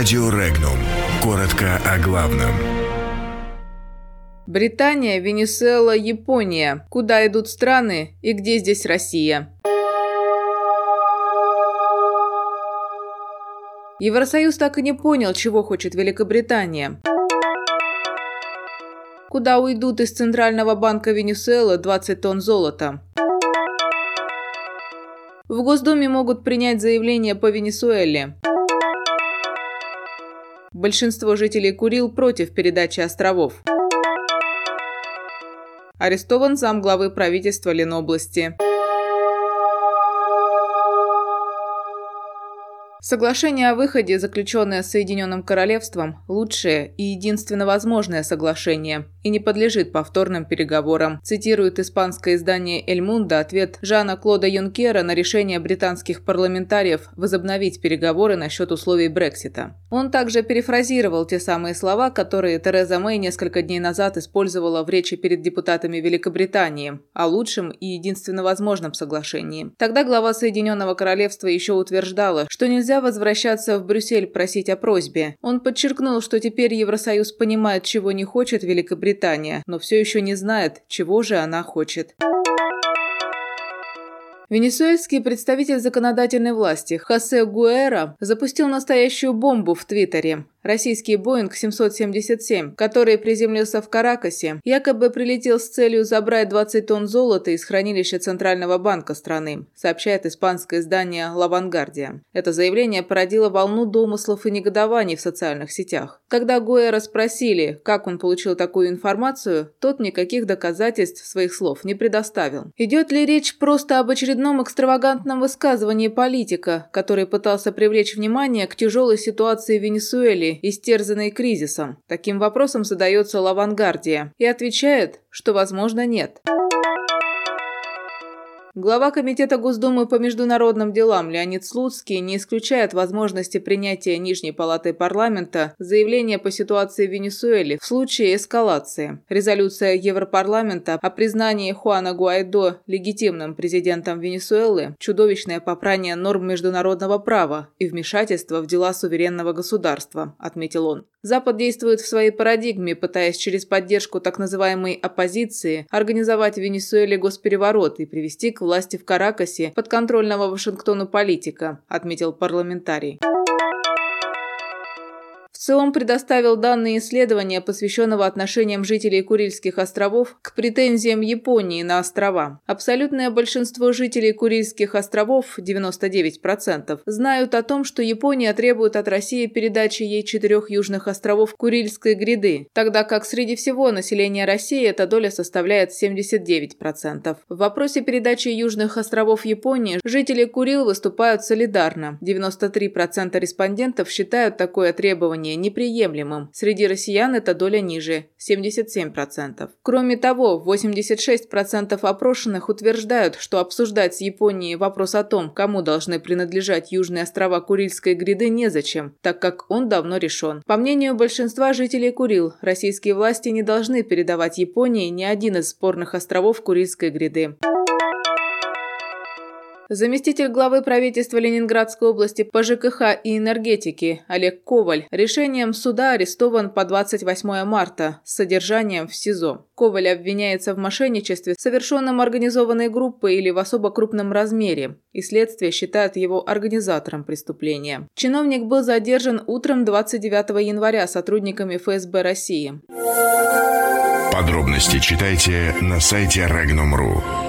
Радио Регнум. Коротко о главном. Британия, Венесуэла, Япония. Куда идут страны и где здесь Россия? Евросоюз так и не понял, чего хочет Великобритания. Куда уйдут из Центрального банка Венесуэлы 20 тонн золота? В Госдуме могут принять заявление по Венесуэле. Большинство жителей Курил против передачи островов. Арестован замглавы правительства Ленобласти. Соглашение о выходе, заключенное с Соединенным Королевством, лучшее и единственно возможное соглашение и не подлежит повторным переговорам, цитирует испанское издание «El Mundo» ответ Жана Клода Юнкера на решение британских парламентариев возобновить переговоры насчет условий Брексита. Он также перефразировал те самые слова, которые Тереза Мэй несколько дней назад использовала в речи перед депутатами Великобритании о лучшем и единственно возможном соглашении. Тогда глава Соединенного Королевства еще утверждала, что нельзя возвращаться в Брюссель просить о просьбе. Он подчеркнул, что теперь Евросоюз понимает, чего не хочет Великобритания, но все еще не знает, чего же она хочет. Венесуэльский представитель законодательной власти Хосе Гуэра запустил настоящую бомбу в Твиттере. Российский «Боинг 777», который приземлился в Каракасе, якобы прилетел с целью забрать 20 тонн золота из хранилища Центрального банка страны, сообщает испанское издание La Vanguardia. Это заявление породило волну домыслов и негодований в социальных сетях. Когда Гуэра спросили, как он получил такую информацию, тот никаких доказательств своих слов не предоставил. Идет ли речь просто об очередном экстравагантном высказывании политика, который пытался привлечь внимание к тяжелой ситуации в Венесуэле, истерзанной кризисом? Таким вопросом задается La Vanguardia и отвечает, что, возможно, нет. Глава Комитета Госдумы по международным делам Леонид Слуцкий не исключает возможности принятия Нижней палаты парламента заявления по ситуации в Венесуэле в случае эскалации. Резолюция Европарламента о признании Хуана Гуайдо легитимным президентом Венесуэлы – чудовищное попрание норм международного права и вмешательство в дела суверенного государства, отметил он. Запад действует в своей парадигме, пытаясь через поддержку так называемой оппозиции организовать в Венесуэле госпереворот и привести к власти в Каракасе подконтрольного Вашингтону политика, отметил парламентарий. ЦИОМ предоставил данные исследования, посвященного отношениям жителей Курильских островов к претензиям Японии на острова. Абсолютное большинство жителей Курильских островов, 99%, знают о том, что Япония требует от России передачи ей 4 южных островов Курильской гряды, тогда как среди всего населения России эта доля составляет 79%. В вопросе передачи южных островов Японии жители Курил выступают солидарно. 93% респондентов считают такое требование неприемлемым. Среди россиян эта доля ниже – 77%. Кроме того, 86% опрошенных утверждают, что обсуждать с Японией вопрос о том, кому должны принадлежать южные острова Курильской гряды, незачем, так как он давно решен. По мнению большинства жителей Курил, российские власти не должны передавать Японии ни один из спорных островов Курильской гряды. Заместитель главы правительства Ленинградской области по ЖКХ и энергетике Олег Коваль решением суда арестован по 28 марта с содержанием в СИЗО. Коваль обвиняется в мошенничестве, совершенном организованной группой или в особо крупном размере, и следствие считает его организатором преступления. Чиновник был задержан утром 29 января сотрудниками ФСБ России. Подробности читайте на сайте Regnum.ru.